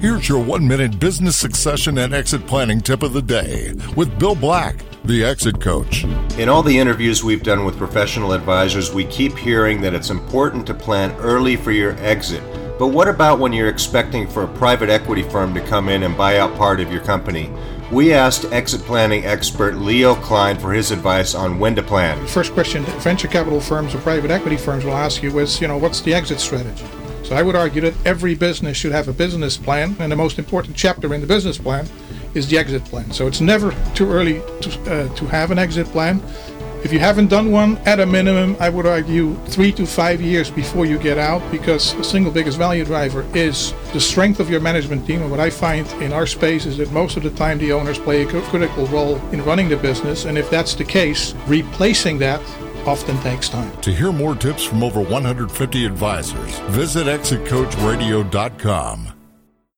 Here's your 1-minute business succession and exit planning tip of the day with Bill Black, the Exit Coach. In all the interviews we've done with professional advisors, we keep hearing that it's important to plan early for your exit. But what about when you're expecting for a private equity firm to come in and buy out part of your company? We asked exit planning expert Leo Klein for his advice on when to plan. First question that venture capital firms or private equity firms will ask you is, what's the exit strategy? So I would argue that every business should have a business plan, and the most important chapter in the business plan is the exit plan. So it's never too early to have an exit plan. If you haven't done one, at a minimum, I would argue 3 to 5 years before you get out, because the single biggest value driver is the strength of your management team. And what I find in our space is that most of the time the owners play a critical role in running the business. And if that's the case, replacing that often takes time. To hear more tips from over 150 advisors, visit exitcoachradio.com.